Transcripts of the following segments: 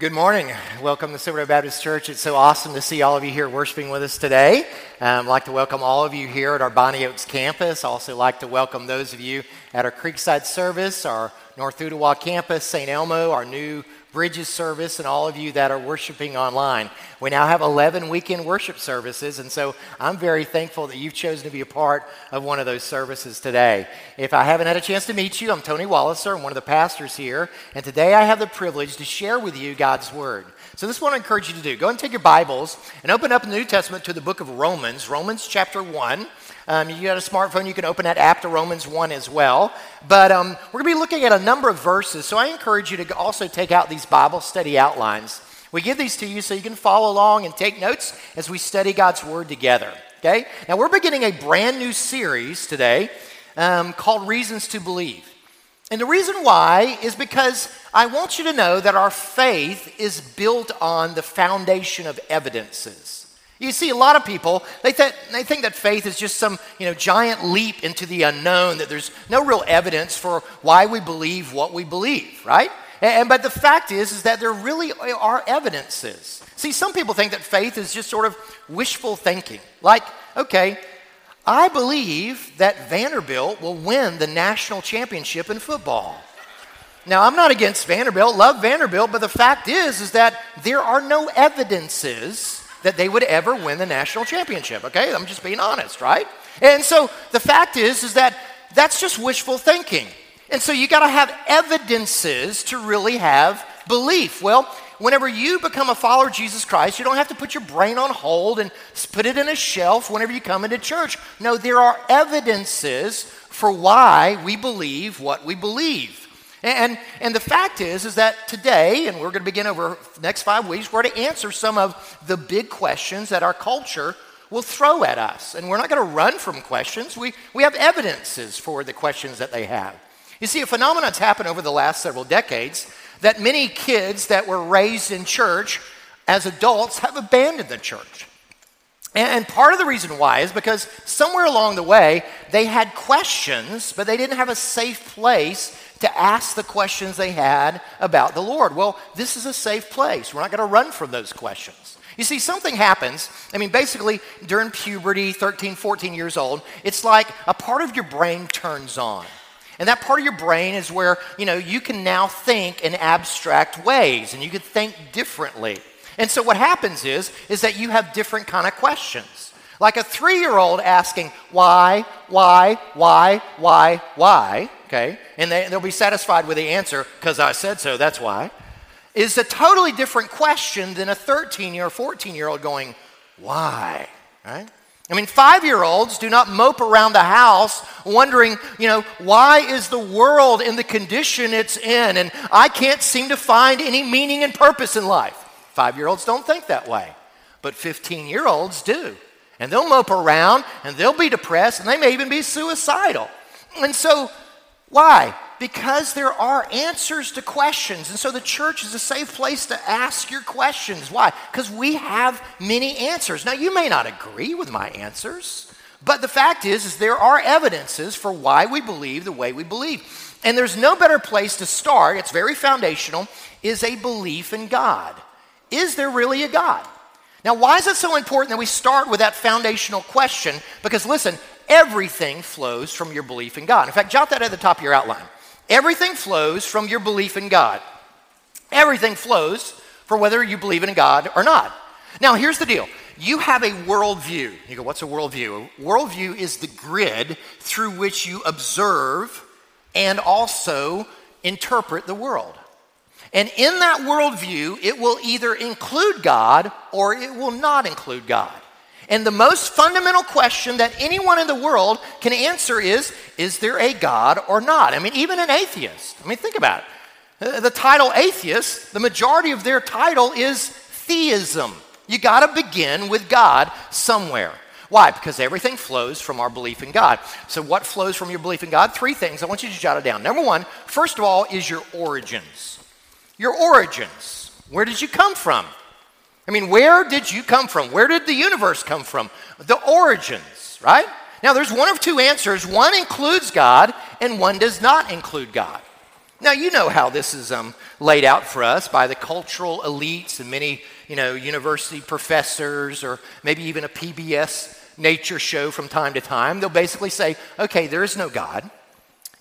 Good morning. Welcome to Silverdale Baptist Church. It's so awesome to see all of you here worshiping with us today. I'd like to welcome all of you here at our Bonnie Oaks campus. I'd also like to welcome those of you at our Creekside service, our North Ottawa campus, St. Elmo, our new Bridges service, and all of you that are worshiping online. We now have 11 weekend worship services, and so I'm very thankful that you've chosen to be a part of one of those services today. If I haven't had a chance to meet you, I'm Tony Walliser. I'm one of the pastors here, and today I have the privilege to share with you God's Word. So this is what I encourage you to do. Go and take your Bibles and open up the New Testament to the book of Romans, Romans chapter 1. You got a smartphone, you can open that app to Romans 1 as well. But we're going to be looking at a number of verses, so I encourage you to also take out these Bible study outlines. We give these to you so you can follow along and take notes as we study God's Word together, okay? Now, we're beginning a brand new series today called Reasons to Believe. And the reason why is because I want you to know that our faith is built on the foundation of evidences. You see, a lot of people, they think that faith is just some giant leap into the unknown, that there's no real evidence for why we believe what we believe, right? But the fact is that there really are evidences. See, some people think that faith is just sort of wishful thinking. Like, okay, I believe that Vanderbilt will win the national championship in football. Now, I'm not against Vanderbilt, love Vanderbilt, but the fact is that there are no evidences that they would ever win the national championship, okay? I'm just being honest, right? And so the fact is that that's just wishful thinking. And so you got to have evidences to really have belief. Well, whenever you become a follower of Jesus Christ, you don't have to put your brain on hold and put it in a shelf whenever you come into church. No, there are evidences for why we believe what we believe. And the fact is that today, and we're going to begin over the next 5 weeks, we're going to answer some of the big questions that our culture will throw at us. And we're not going to run from questions. We have evidences for the questions that they have. You see, a phenomenon's happened over the last several decades that many kids that were raised in church as adults have abandoned the church. And part of the reason why is because somewhere along the way, they had questions, but they didn't have a safe place to ask the questions they had about the Lord. Well, this is a safe place. We're not going to run from those questions. You see, something happens. I mean, basically, during puberty, 13, 14 years old, it's like a part of your brain turns on. And that part of your brain is where, you can now think in abstract ways, and you can think differently. And so what happens is that you have different kind of questions. Like a 3-year-old asking, why, okay? And they'll be satisfied with the answer, because I said so, that's why, is a totally different question than a 13-year or 14-year-old going, why, right? I mean, 5-year-olds do not mope around the house wondering, why is the world in the condition it's in, and I can't seem to find any meaning and purpose in life. 5-year-olds don't think that way, but 15-year-olds do, and they'll mope around, and they'll be depressed, and they may even be suicidal. And so, why? Because there are answers to questions, and so the church is a safe place to ask your questions. Why? Because we have many answers. Now, you may not agree with my answers, but the fact is there are evidences for why we believe the way we believe, and there's no better place to start, it's very foundational, is a belief in God. Is there really a God? Now, why is it so important that we start with that foundational question? Because listen, everything flows from your belief in God. In fact, jot that at the top of your outline. Everything flows from your belief in God. Everything flows for whether you believe in God or not. Now, here's the deal. You have a worldview. You go, what's a worldview? A worldview is the grid through which you observe and also interpret the world. And in that worldview, it will either include God or it will not include God. And the most fundamental question that anyone in the world can answer is there a God or not? I mean, even an atheist. I mean, think about it. The title atheist, the majority of their title is theism. You got to begin with God somewhere. Why? Because everything flows from our belief in God. So what flows from your belief in God? Three things. I want you to jot it down. Number one, first of all, is your origins. Your origins. Where did you come from? I mean, where did you come from? Where did the universe come from? The origins, right? Now, there's one of two answers. One includes God, and one does not include God. Now, you know how this is laid out for us by the cultural elites and many, you know, university professors or maybe even a PBS nature show from time to time. They'll basically say, okay, there is no God.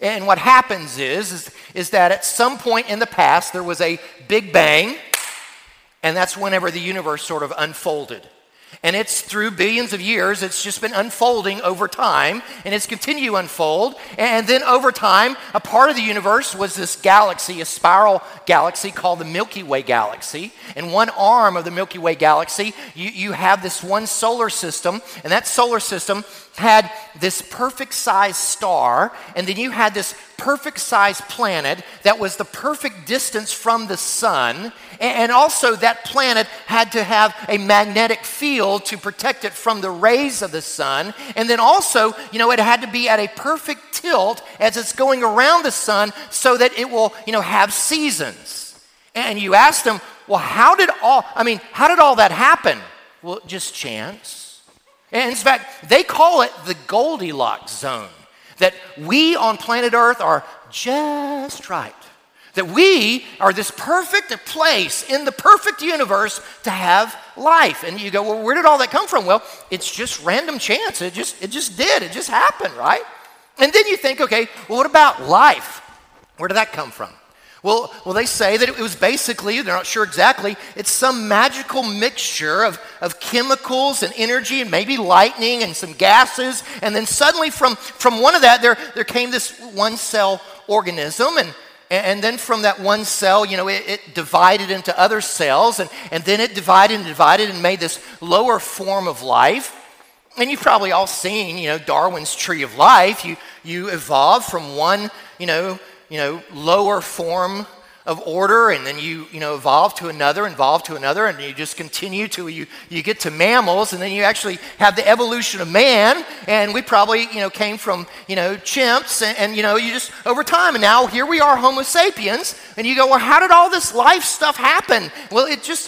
And what happens is that at some point in the past, there was a big bang, and that's whenever the universe sort of unfolded. And it's through billions of years, it's just been unfolding over time, and it's continued to unfold. And then over time, a part of the universe was this galaxy, a spiral galaxy called the Milky Way galaxy. And one arm of the Milky Way galaxy, you have this one solar system, and that solar system had this perfect-sized star, and then you had this perfect-sized planet that was the perfect distance from the sun, and also that planet had to have a magnetic field to protect it from the rays of the sun, and then also, you know, it had to be at a perfect tilt as it's going around the sun so that it will, you know, have seasons. And you ask them, well, how did all that happen? Well, just chance. And in fact, they call it the Goldilocks zone, that we on planet Earth are just right, that we are this perfect place in the perfect universe to have life. And you go, well, where did all that come from? Well, it's just random chance. It just happened, right? And then you think, okay, well, what about life? Where did that come from? Well, they say that it was basically, they're not sure exactly, it's some magical mixture of chemicals and energy and maybe lightning and some gases. And then suddenly from one of that, there came this one-cell organism. And then from that one cell, you know, it divided into other cells. And then it divided and made this lower form of life. And you've probably all seen, you know, Darwin's tree of life. You evolve from one, you know, lower form of order, and then you know, evolve to another, and you just continue to, you get to mammals, and then you actually have the evolution of man, and we probably, you know, came from, you know, chimps, and you know, you just, over time, and now here we are, Homo sapiens, and you go, well, how did all this life stuff happen? Well, it just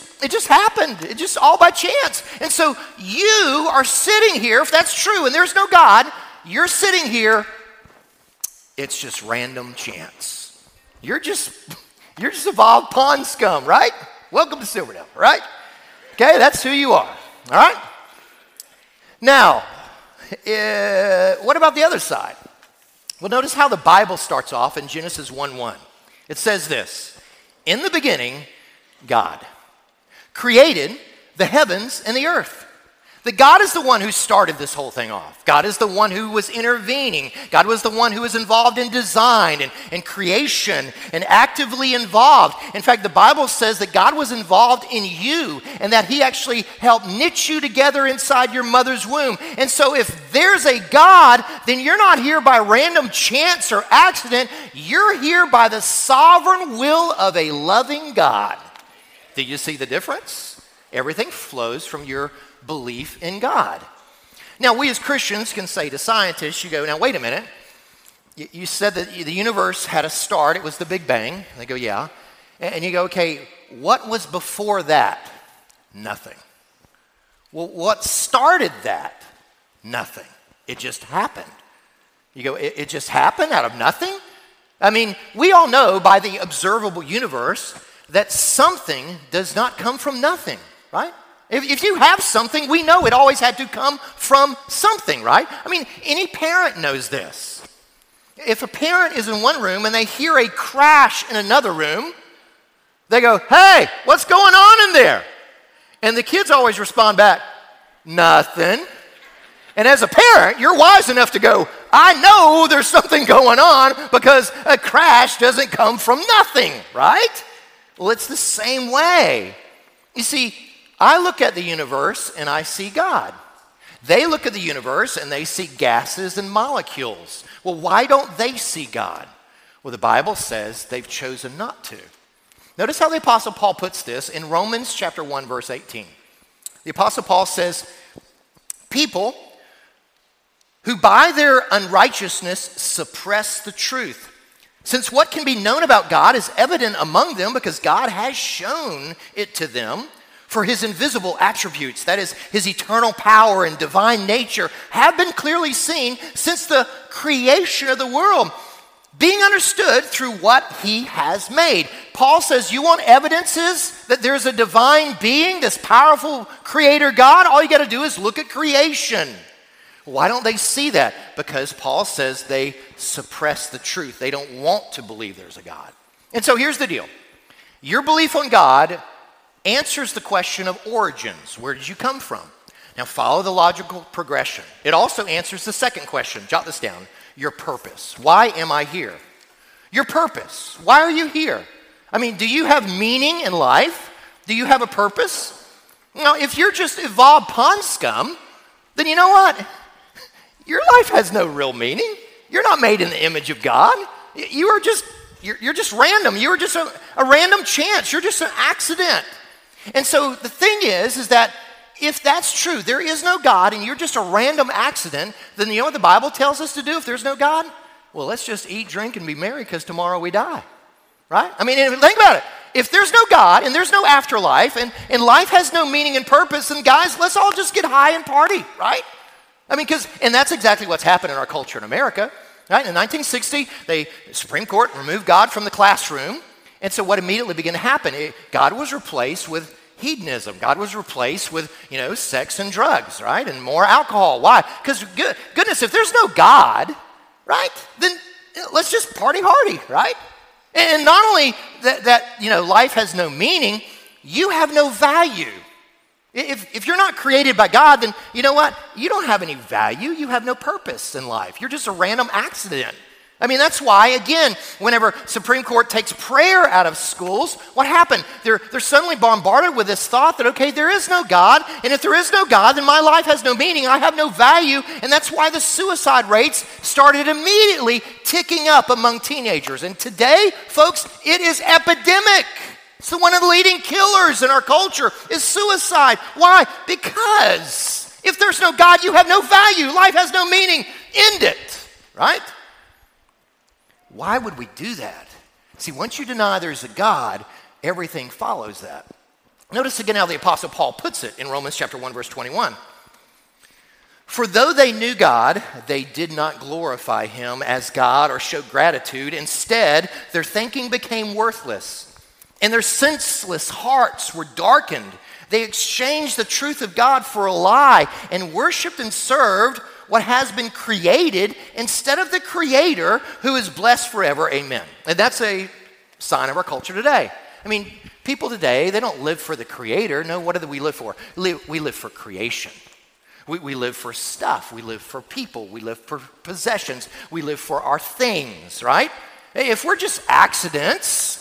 happened. It just all by chance. And so you are sitting here, if that's true, and there's no God, you're sitting here, it's just random chance. You're just evolved pond scum, right? Welcome to Silverdale, right? Okay, that's who you are, all right? Now, what about the other side? Well, notice how the Bible starts off in Genesis 1:1. It says this, in the beginning, God created the heavens and the earth. That God is the one who started this whole thing off. God is the one who was intervening. God was the one who was involved in design and creation and actively involved. In fact, the Bible says that God was involved in you and that he actually helped knit you together inside your mother's womb. And so if there's a God, then you're not here by random chance or accident. You're here by the sovereign will of a loving God. Do you see the difference? Everything flows from your belief in God. Now, we as Christians can say to scientists, you go, now, wait a minute. You said that the universe had a start. It was the Big Bang. And they go, yeah. And you go, okay, what was before that? Nothing. Well, what started that? Nothing. It just happened. You go, it just happened out of nothing? I mean, we all know by the observable universe that something does not come from nothing, right? If you have something, we know it always had to come from something, right? I mean, any parent knows this. If a parent is in one room and they hear a crash in another room, they go, hey, what's going on in there? And the kids always respond back, nothing. And as a parent, you're wise enough to go, I know there's something going on because a crash doesn't come from nothing, right? Well, it's the same way. You see, I look at the universe and I see God. They look at the universe and they see gases and molecules. Well, why don't they see God? Well, the Bible says they've chosen not to. Notice how the Apostle Paul puts this in Romans chapter 1, verse 18. The Apostle Paul says, people who by their unrighteousness suppress the truth, since what can be known about God is evident among them because God has shown it to them, for his invisible attributes, that is, his eternal power and divine nature, have been clearly seen since the creation of the world, being understood through what he has made. Paul says, you want evidences that there's a divine being, this powerful creator God? All you got to do is look at creation. Why don't they see that? Because Paul says they suppress the truth. They don't want to believe there's a God. And so here's the deal. Your belief on God answers the question of origins. Where did you come from? Now follow the logical progression. It also answers the second question. Jot this down. Your purpose. Why am I here? Your purpose. Why are you here? I mean, do you have meaning in life? Do you have a purpose? Now, if you're just evolved pond scum, then you know what? Your life has no real meaning. You're not made in the image of God. You are just, you're just random. You are just a random chance. You're just an accident. And so the thing is that if that's true, there is no God and you're just a random accident, then you know what the Bible tells us to do if there's no God? Well, let's just eat, drink, and be merry because tomorrow we die, right? I mean, think about it. If there's no God and there's no afterlife and life has no meaning and purpose, then guys, let's all just get high and party, right? I mean, and that's exactly what's happened in our culture in America, right? In 1960, the Supreme Court removed God from the classroom. And so what immediately began to happen, God was replaced with hedonism. God was replaced with, sex and drugs, right? And more alcohol. Why? Because goodness, if there's no God, right, then let's just party hardy, right? And not only that, life has no meaning, you have no value. If you're not created by God, then you know what? You don't have any value. You have no purpose in life. You're just a random accident. I mean, that's why, again, whenever Supreme Court takes prayer out of schools, what happened? They're suddenly bombarded with this thought that, okay, there is no God, and if there is no God, then my life has no meaning, I have no value, and that's why the suicide rates started immediately ticking up among teenagers. And today, folks, it is epidemic. It's one of the leading killers in our culture is suicide. Why? Because if there's no God, you have no value. Life has no meaning. End it, right? Why would we do that? See, once you deny there's a God, everything follows that. Notice again how the Apostle Paul puts it in Romans chapter 1, verse 21. For though they knew God, they did not glorify him as God or show gratitude. Instead, their thinking became worthless, and their senseless hearts were darkened. They exchanged the truth of God for a lie and worshiped and served what has been created instead of the creator who is blessed forever, amen. And that's a sign of our culture today. I mean, people today, they don't live for the creator. No, what do we live for? We live for creation. We live for stuff. We live for people. We live for possessions. We live for our things, right? If we're just accidents,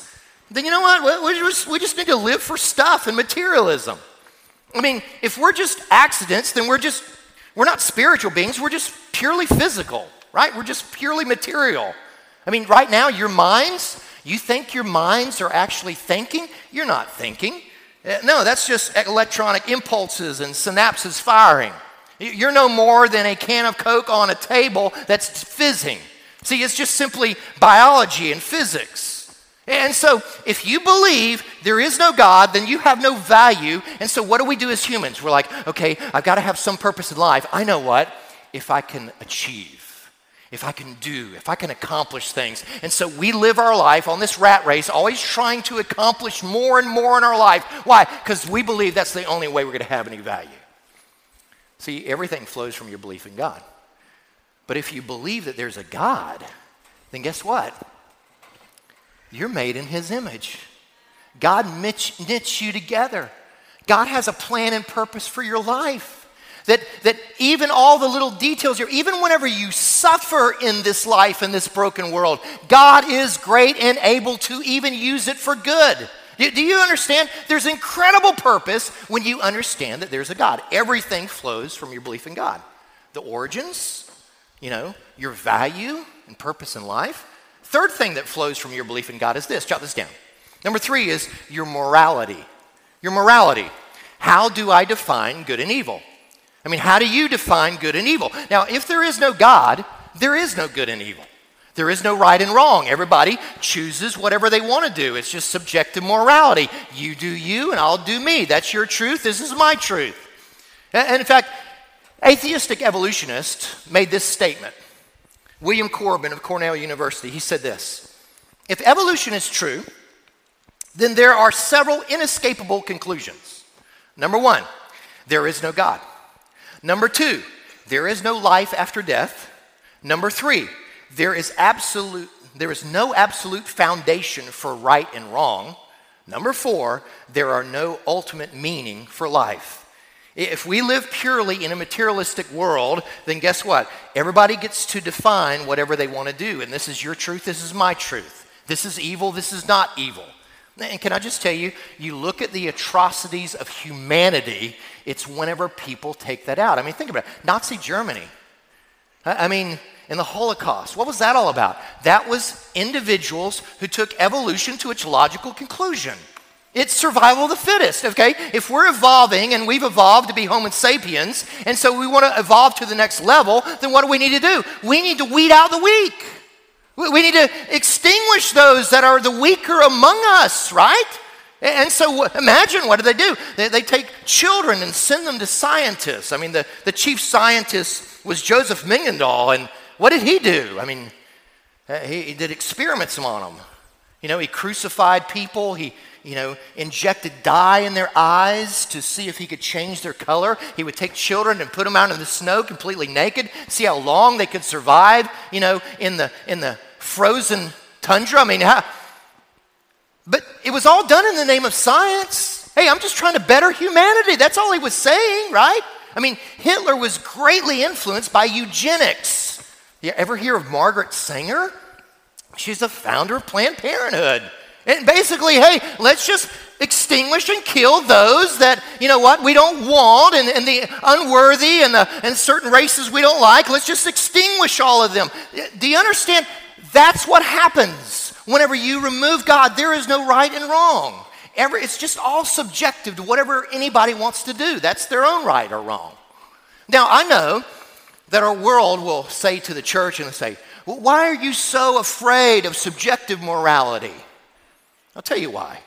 then you know what? We just need to live for stuff and materialism. I mean, if we're just accidents, then we're not spiritual beings, we're just purely physical, right? We're just purely material. I mean, right now, your minds, you think your minds are actually thinking? You're not thinking. No, that's just electronic impulses and synapses firing. You're no more than a can of Coke on a table that's fizzing. See, it's just simply biology and physics. And so if you believe there is no God, then you have no value. And so what do we do as humans? We're like, okay, I've got to have some purpose in life. I know what? If I can achieve, if I can do, if I can accomplish things. And so we live our life on this rat race, always trying to accomplish more and more in our life. Why? Because we believe that's the only way we're going to have any value. See, everything flows from your belief in God. But if you believe that there's a God, then guess what? You're made in his image. God knits you together. God has a plan and purpose for your life. That even all the little details here, even whenever you suffer in this life, in this broken world, God is great and able to even use it for good. Do you understand? There's incredible purpose when you understand that there's a God. Everything flows from your belief in God. The origins, your value and purpose in life. Third thing that flows from your belief in God is this. Jot this down. Number 3 is your morality. Your morality. How do I define good and evil? I mean, how do you define good and evil? Now, if there is no God, there is no good and evil. There is no right and wrong. Everybody chooses whatever they want to do. It's just subjective morality. You do you and I'll do me. That's your truth. This is my truth. And in fact, atheistic evolutionists made this statement. William Corbin of Cornell University, he said this: if evolution is true, then there are several inescapable conclusions. Number 1, there is no God. Number 2, there is no life after death. Number 3, there is no absolute foundation for right and wrong. Number 4, there are no ultimate meaning for life. If we live purely in a materialistic world, then guess what? Everybody gets to define whatever they want to do. And this is your truth, this is my truth. This is evil, this is not evil. And can I just tell you, you look at the atrocities of humanity, it's whenever people take that out. I mean, think about it. Nazi Germany. I mean, in the Holocaust, what was that all about? That was individuals who took evolution to its logical conclusion. It's survival of the fittest, okay? If we're evolving and we've evolved to be Homo sapiens, and so we want to evolve to the next level, then what do we need to do? We need to weed out the weak. We need to extinguish those that are the weaker among us, right? And so imagine, what do? They take children and send them to scientists. I mean, the chief scientist was Joseph Mengele, and what did he do? I mean, he did experiments on them. He crucified people. He, injected dye in their eyes to see if he could change their color. He would take children and put them out in the snow completely naked, see how long they could survive, in the frozen tundra. I mean, but it was all done in the name of science. Hey, I'm just trying to better humanity. That's all he was saying, right? I mean, Hitler was greatly influenced by eugenics. You ever hear of Margaret Sanger? She's the founder of Planned Parenthood. And basically, hey, let's just extinguish and kill those that, we don't want, and the unworthy and certain races we don't like. Let's just extinguish all of them. Do you understand? That's what happens whenever you remove God. There is no right and wrong. It's just all subjective to whatever anybody wants to do. That's their own right or wrong. Now, I know that our world will say to the church, and they'll say, well, why are you so afraid of subjective morality? I'll tell you why.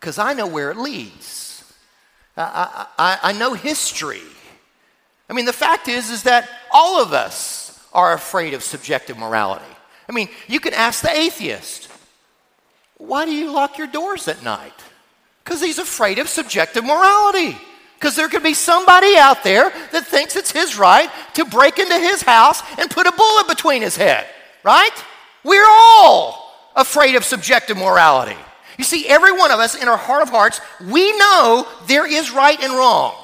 Because I know where it leads. I know history. I mean, the fact is that all of us are afraid of subjective morality. I mean, you can ask the atheist, why do you lock your doors at night? Because he's afraid of subjective morality. Because there could be somebody out there that thinks it's his right to break into his house and put a bullet between his head, right? We're all afraid of subjective morality. You see, every one of us in our heart of hearts, we know there is right and wrong.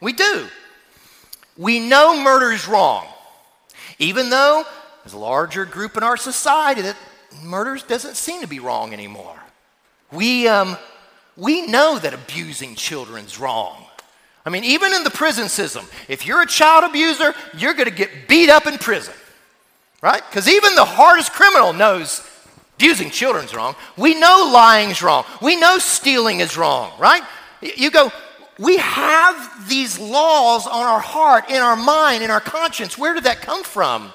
We do. We know murder is wrong, even though there's a larger group in our society that murder doesn't seem to be wrong anymore. We know that abusing children's wrong. I mean, even in the prison system, if you're a child abuser, you're going to get beat up in prison, right? Because even the hardest criminal knows abusing children's wrong. We know lying's wrong. We know stealing is wrong, right? You go, we have these laws on our heart, in our mind, in our conscience. Where did that come from?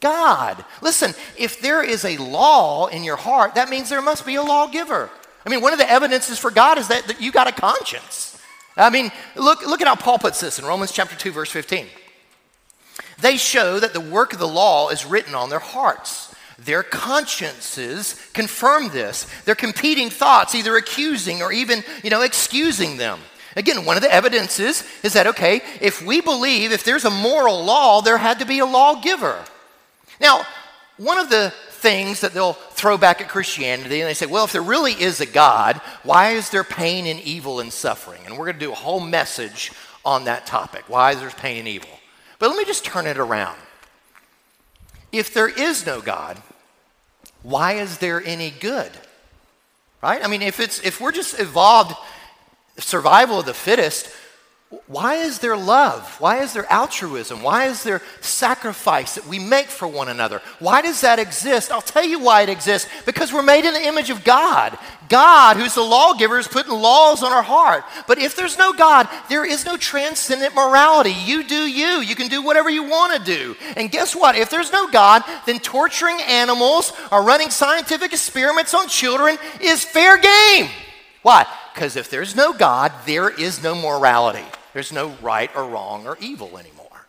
God. Listen, if there is a law in your heart, that means there must be a lawgiver. I mean, one of the evidences for God is that you got a conscience. I mean, look at how Paul puts this in Romans chapter 2, verse 15. They show that the work of the law is written on their hearts. Their consciences confirm this. Their competing thoughts either accusing or even, excusing them. Again, one of the evidences is that, okay, if we believe if there's a moral law, there had to be a lawgiver. Now, one of the things that they'll throw back at Christianity, and they say, well, if there really is a God, why is there pain and evil and suffering? And we're going to do a whole message on that topic, why there's pain and evil. But let me just turn it around. If there is no God, why is there any good? Right? I mean, if we're just evolved survival of the fittest, why is there love? Why is there altruism? Why is there sacrifice that we make for one another? Why does that exist? I'll tell you why it exists. Because we're made in the image of God. God, who's the lawgiver, is putting laws on our heart. But if there's no God, there is no transcendent morality. You do you. You can do whatever you want to do. And guess what? If there's no God, then torturing animals or running scientific experiments on children is fair game. Why? Because if there's no God, there is no morality. There's no right or wrong or evil anymore.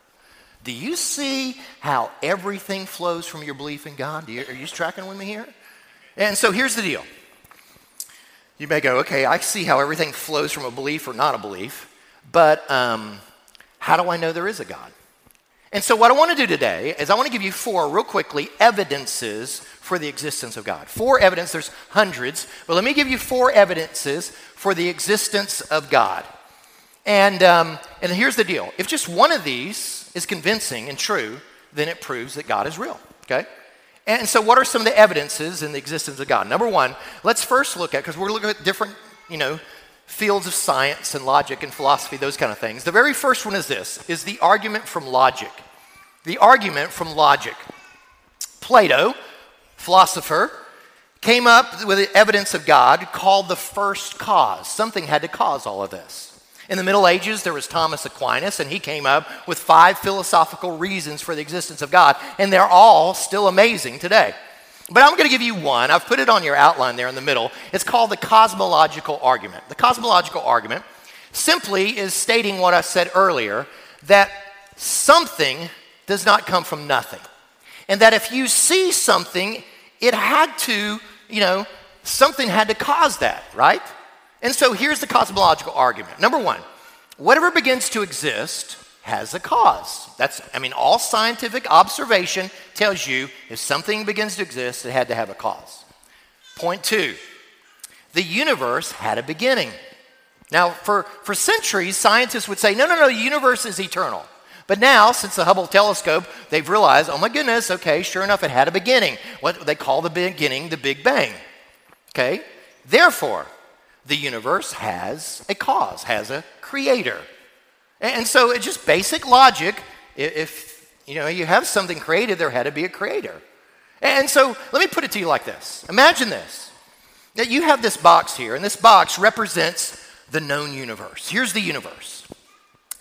Do you see how everything flows from your belief in God? Are you tracking with me here? And so here's the deal. You may go, okay, I see how everything flows from a belief or not a belief, but how do I know there is a God? And so what I want to do today is I want to give you four, real quickly, evidences for the existence of God. Four evidences, there's hundreds, but let me give you four evidences for the existence of God. And here's the deal. If just one of these is convincing and true, then it proves that God is real, okay? And so what are some of the evidences in the existence of God? Number one, let's first look at, because we're looking at different, fields of science and logic and philosophy, those kind of things. The very first one is this, is the argument from logic. The argument from logic. Plato, philosopher, came up with evidence of God called the first cause. Something had to cause all of this. In the Middle Ages, there was Thomas Aquinas, and he came up with 5 philosophical reasons for the existence of God, and they're all still amazing today. But I'm going to give you one. I've put it on your outline there in the middle. It's called the cosmological argument. The cosmological argument simply is stating what I said earlier, that something does not come from nothing. And that if you see something, it had to, something had to cause that, right? And so here's the cosmological argument. Number one, whatever begins to exist has a cause. All scientific observation tells you if something begins to exist, it had to have a cause. Point two, the universe had a beginning. Now, for centuries, scientists would say, no, the universe is eternal. But now, since the Hubble telescope, they've realized, oh my goodness, okay, sure enough, it had a beginning. What they call the beginning, the Big Bang. Okay? Therefore, the universe has a cause, has a creator. And so it's just basic logic. If you have something created, there had to be a creator. And so let me put it to you like this. Imagine this. Now you have this box here, and this box represents the known universe. Here's the universe.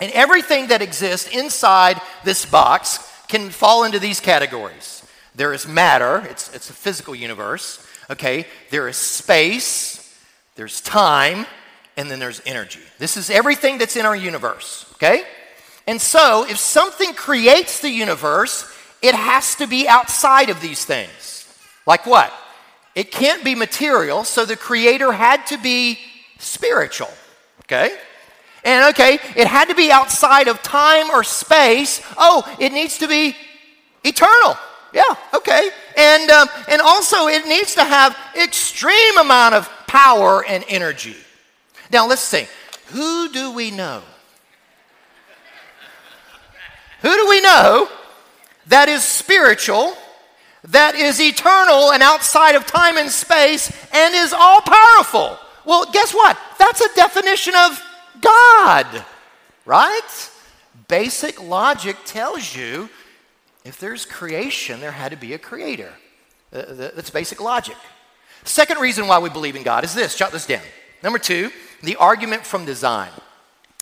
And everything that exists inside this box can fall into these categories. There is matter. It's a physical universe. Okay. There is space. There's time. And then there's energy. This is everything that's in our universe, okay? And so if something creates the universe, it has to be outside of these things. Like what? It can't be material, so the creator had to be spiritual, okay? And okay, it had to be outside of time or space. Oh, it needs to be eternal. Yeah, okay. And also it needs to have extreme amount of power and energy. Now, let's see. Who do we know? Who do we know that is spiritual, that is eternal and outside of time and space, and is all-powerful? Well, guess what? That's a definition of God, right? Basic logic tells you if there's creation, there had to be a creator. That's basic logic. Second reason why we believe in God is this. Jot this down. Number two. The argument from design.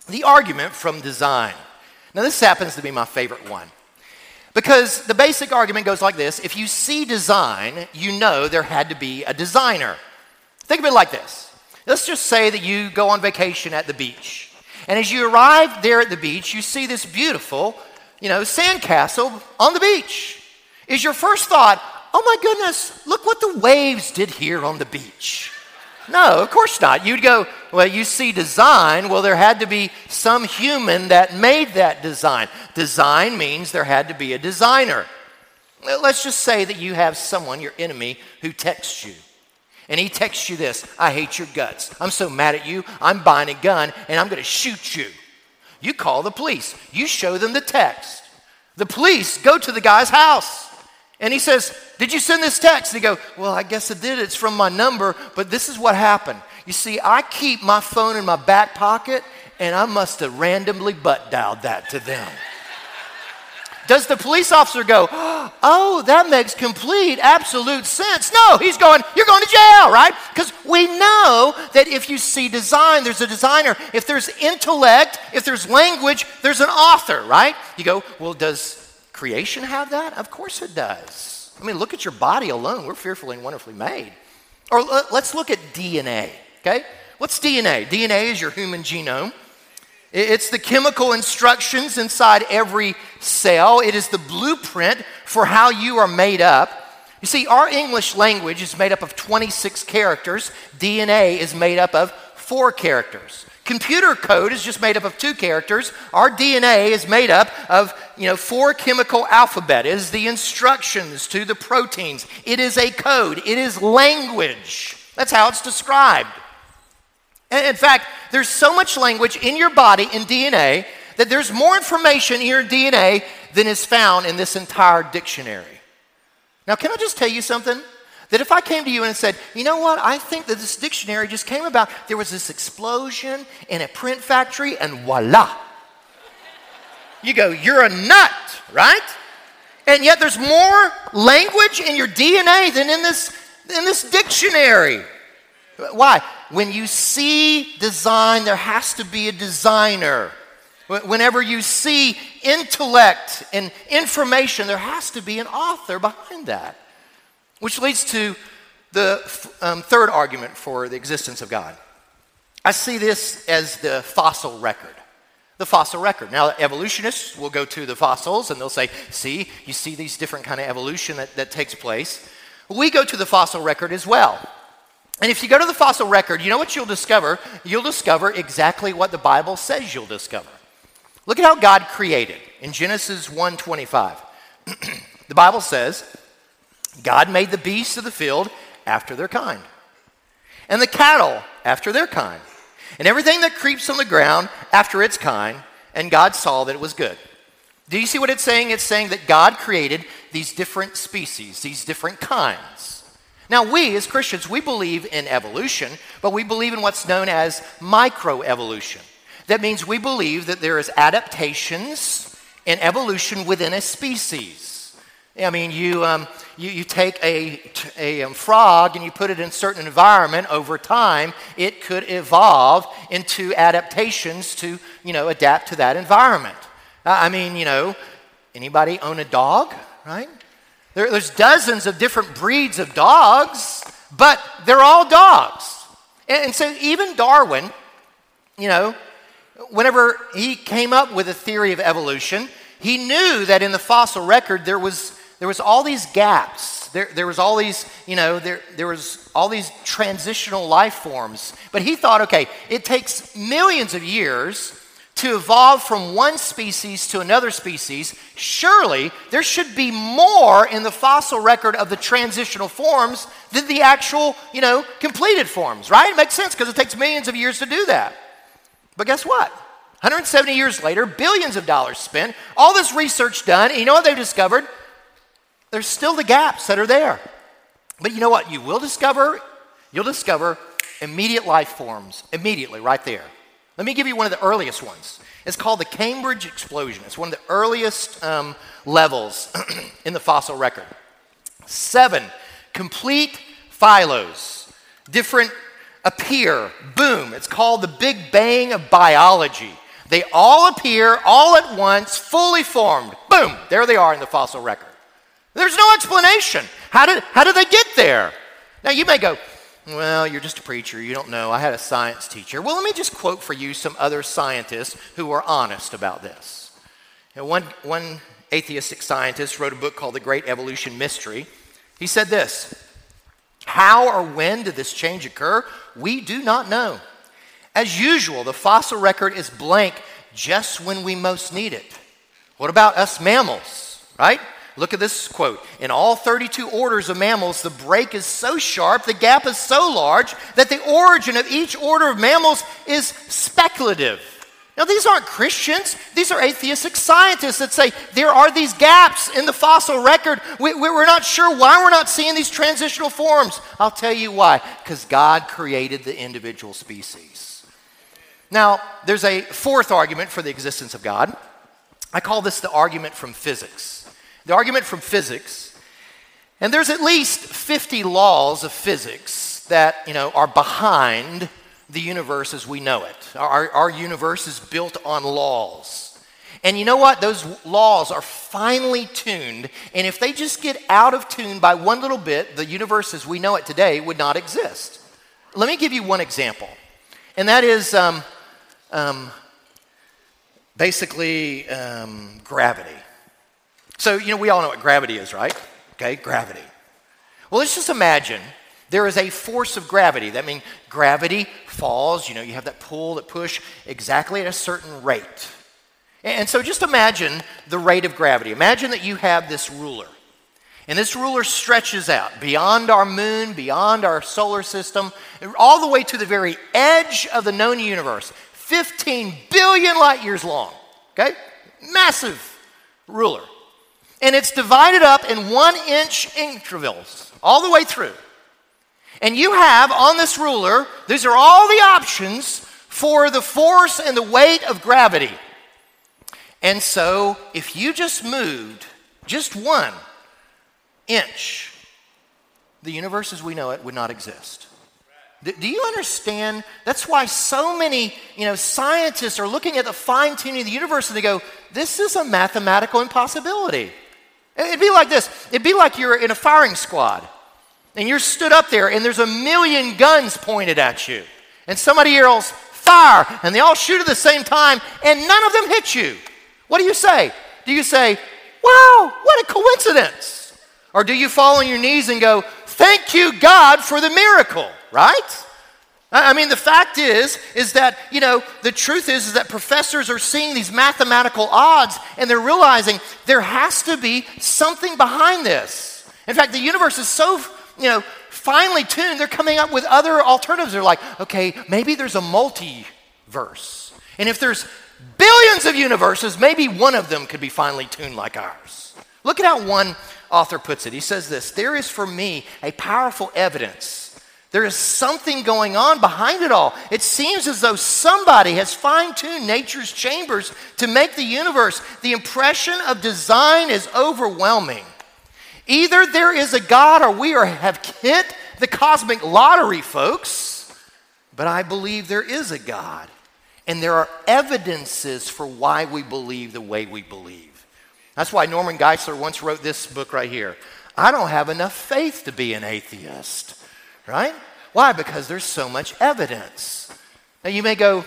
The argument from design. Now, this happens to be my favorite one because the basic argument goes like this. If you see design, you know there had to be a designer. Think of it like this. Let's just say that you go on vacation at the beach. And as you arrive there at the beach, you see this beautiful you know, sandcastle on the beach, is your first thought, oh my goodness, look what the waves did here on the beach? No, of course not. You'd go, well, you see design. Well, there had to be some human that made that design. Design means there had to be a designer. Let's just say that you have someone, your enemy, who texts you. And he texts you this, I hate your guts. I'm so mad at you, I'm buying a gun, and I'm going to shoot you. You call the police. You show them the text. The police go to the guy's house. And he says, did you send this text? They go, well, I guess I did. It's from my number, but this is what happened. You see, I keep my phone in my back pocket, and I must have randomly butt dialed that to them. Does the police officer go, oh, that makes complete, absolute sense? No, he's going, you're going to jail, right? Because we know that if you see design, there's a designer. If there's intellect, if there's language, there's an author, right? You go, well, does creation have that? Of course it does. I mean, look at your body alone. We're fearfully and wonderfully made. Or let's look at DNA, okay? What's DNA? DNA is your human genome. It's the chemical instructions inside every cell. It is the blueprint for how you are made up. You see, our English language is made up of 26 characters. DNA is made up of 4 characters. Computer code is just made up of 2 characters. Our DNA is made up of, 4 chemical alphabet. It is the instructions to the proteins. It is a code. It is language. That's how it's described. In fact, there's so much language in your body, in DNA, that there's more information in your DNA than is found in this entire dictionary. Now, can I just tell you something? That if I came to you and said, you know what, I think that this dictionary just came about, there was this explosion in a print factory, and voila. You go, you're a nut, right? And yet there's more language in your DNA than in this dictionary. Why? When you see design, there has to be a designer. Whenever you see intellect and information, there has to be an author behind that. Which leads to the third argument for the existence of God. I see this as the fossil record. The fossil record. Now, evolutionists will go to the fossils and they'll say, see, you see these different kind of evolution that takes place. We go to the fossil record as well. And if you go to the fossil record, you know what you'll discover? You'll discover exactly what the Bible says you'll discover. Look at how God created in Genesis 1:25. The Bible says, God made the beasts of the field after their kind, and the cattle after their kind, and everything that creeps on the ground after its kind, and God saw that it was good. Do you see what it's saying? It's saying that God created these different species, these different kinds. Now, we as Christians, we believe in evolution, but we believe in what's known as microevolution. That means we believe that there is adaptations and evolution within a species. I mean, you take a frog and you put it in a certain environment over time, it could evolve into adaptations to, adapt to that environment. Anybody own a dog, right? There's dozens of different breeds of dogs, but they're all dogs. And so even Darwin, whenever he came up with a theory of evolution, he knew that in the fossil record there was all these gaps. There was all these, there was all these transitional life forms. But he thought, okay, it takes millions of years to evolve from one species to another species, surely there should be more in the fossil record of the transitional forms than the actual, completed forms, right? It makes sense because it takes millions of years to do that. But guess what? 170 years later, billions of dollars spent, all this research done, and you know what they've discovered? There's still the gaps that are there. But you know what you will discover? You'll discover immediate life forms, immediately right there. Let me give you one of the earliest ones. It's called the Cambrian Explosion. It's one of the earliest levels in the fossil record. 7 complete phylos, different appear, boom. It's called the Big Bang of biology. They all appear all at once, fully formed. Boom, there they are in the fossil record. There's no explanation. How did they get there? Now you may go, well, you're just a preacher. You don't know. I had a science teacher. Well, let me just quote for you some other scientists who are honest about this. And one atheistic scientist wrote a book called The Great Evolution Mystery. He said this: how or when did this change occur? We do not know. As usual, the fossil record is blank just when we most need it. What about us mammals, right? Look at this quote. In all 32 orders of mammals, the break is so sharp, the gap is so large, that the origin of each order of mammals is speculative. Now, these aren't Christians. These are atheistic scientists that say there are these gaps in the fossil record. We're not sure why we're not seeing these transitional forms. I'll tell you why. Because God created the individual species. Now, there's a fourth argument for the existence of God. I call this the argument from physics. The argument from physics, and there's at least 50 laws of physics that, are behind the universe as we know it. Our universe is built on laws. And you know what? Those laws are finely tuned, and if they just get out of tune by one little bit, the universe as we know it today would not exist. Let me give you one example, and that is gravity. So, we all know what gravity is, right? Okay, gravity. Well, let's just imagine there is a force of gravity. That means gravity falls, you have that pull, that push, exactly at a certain rate. And so just imagine the rate of gravity. Imagine that you have this ruler. And this ruler stretches out beyond our moon, beyond our solar system, all the way to the very edge of the known universe, 15 billion light years long, okay? Massive ruler. And it's divided up in 1-inch intervals all the way through. And you have on this ruler, these are all the options for the force and the weight of gravity. And so if you just moved just 1 inch, the universe as we know it would not exist. Do you understand? That's why so many, scientists are looking at the fine-tuning of the universe and they go, this is a mathematical impossibility. It'd be like this. It'd be like you're in a firing squad and you're stood up there and there's a million guns pointed at you and somebody yells, fire, and they all shoot at the same time and none of them hit you. What do you say? Do you say, wow, what a coincidence? Or do you fall on your knees and go, thank you, God, for the miracle, right? I mean, the fact is that, the truth is that professors are seeing these mathematical odds and they're realizing there has to be something behind this. In fact, the universe is so, finely tuned, they're coming up with other alternatives. They're like, okay, maybe there's a multiverse. And if there's billions of universes, maybe one of them could be finely tuned like ours. Look at how one author puts it. He says this: there is for me a powerful evidence. There is something going on behind it all. It seems as though somebody has fine-tuned nature's chambers to make the universe. The impression of design is overwhelming. Either there is a God or we have hit the cosmic lottery, folks. But I believe there is a God. And there are evidences for why we believe the way we believe. That's why Norman Geisler once wrote this book right here. I don't have enough faith to be an atheist. Right? Why? Because there's so much evidence. Now you may go,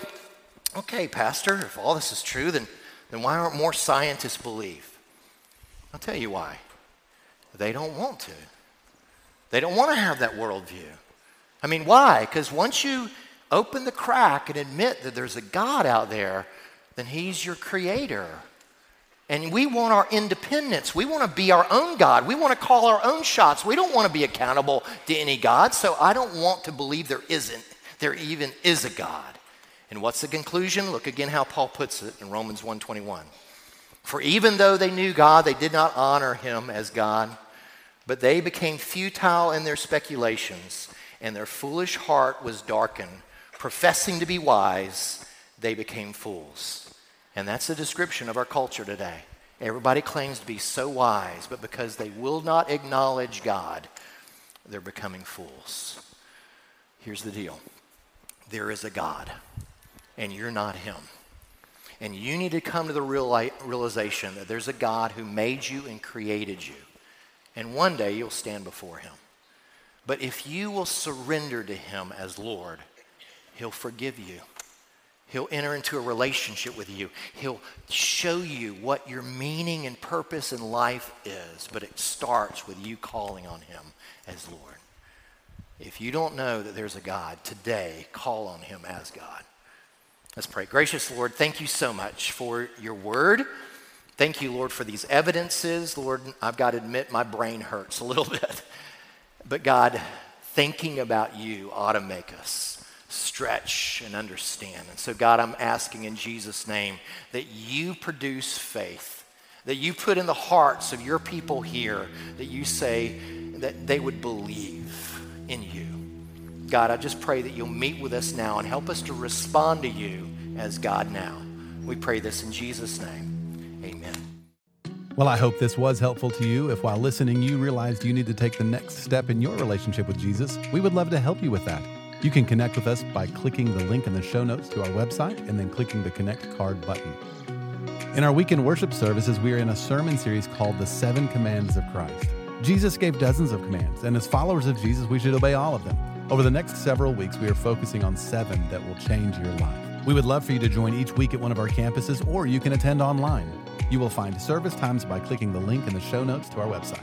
okay, Pastor, if all this is true, then why aren't more scientists believe? I'll tell you why. They don't want to. They don't want to have that worldview. I mean, why? Because once you open the crack and admit that there's a God out there, then he's your creator. And we want our independence. We want to be our own God. We want to call our own shots. We don't want to be accountable to any God. So I don't want to believe there even is a God. And what's the conclusion? Look again how Paul puts it in Romans 1:21. For even though they knew God, they did not honor him as God, but they became futile in their speculations, and their foolish heart was darkened. Professing to be wise, they became fools. And that's the description of our culture today. Everybody claims to be so wise, but because they will not acknowledge God, they're becoming fools. Here's the deal. There is a God, and you're not him. And you need to come to the realization that there's a God who made you and created you. And one day you'll stand before him. But if you will surrender to him as Lord, he'll forgive you. He'll enter into a relationship with you. He'll show you what your meaning and purpose in life is, but it starts with you calling on him as Lord. If you don't know that there's a God, today call on him as God. Let's pray. Gracious Lord, thank you so much for your word. Thank you, Lord, for these evidences. Lord, I've got to admit my brain hurts a little bit. But God, thinking about you ought to make us stretch and understand. And so, God, I'm asking in Jesus' name that you produce faith, that you put in the hearts of your people here, that you say that they would believe in you. God, I just pray that you'll meet with us now and help us to respond to you as God now. We pray this in Jesus' name. Amen. Well, I hope this was helpful to you. If while listening you realized you need to take the next step in your relationship with Jesus, we would love to help you with that. You can connect with us by clicking the link in the show notes to our website and then clicking the Connect Card button. In our weekend worship services, we are in a sermon series called The Seven Commands of Christ. Jesus gave dozens of commands, and as followers of Jesus, we should obey all of them. Over the next several weeks, we are focusing on seven that will change your life. We would love for you to join each week at one of our campuses, or you can attend online. You will find service times by clicking the link in the show notes to our website.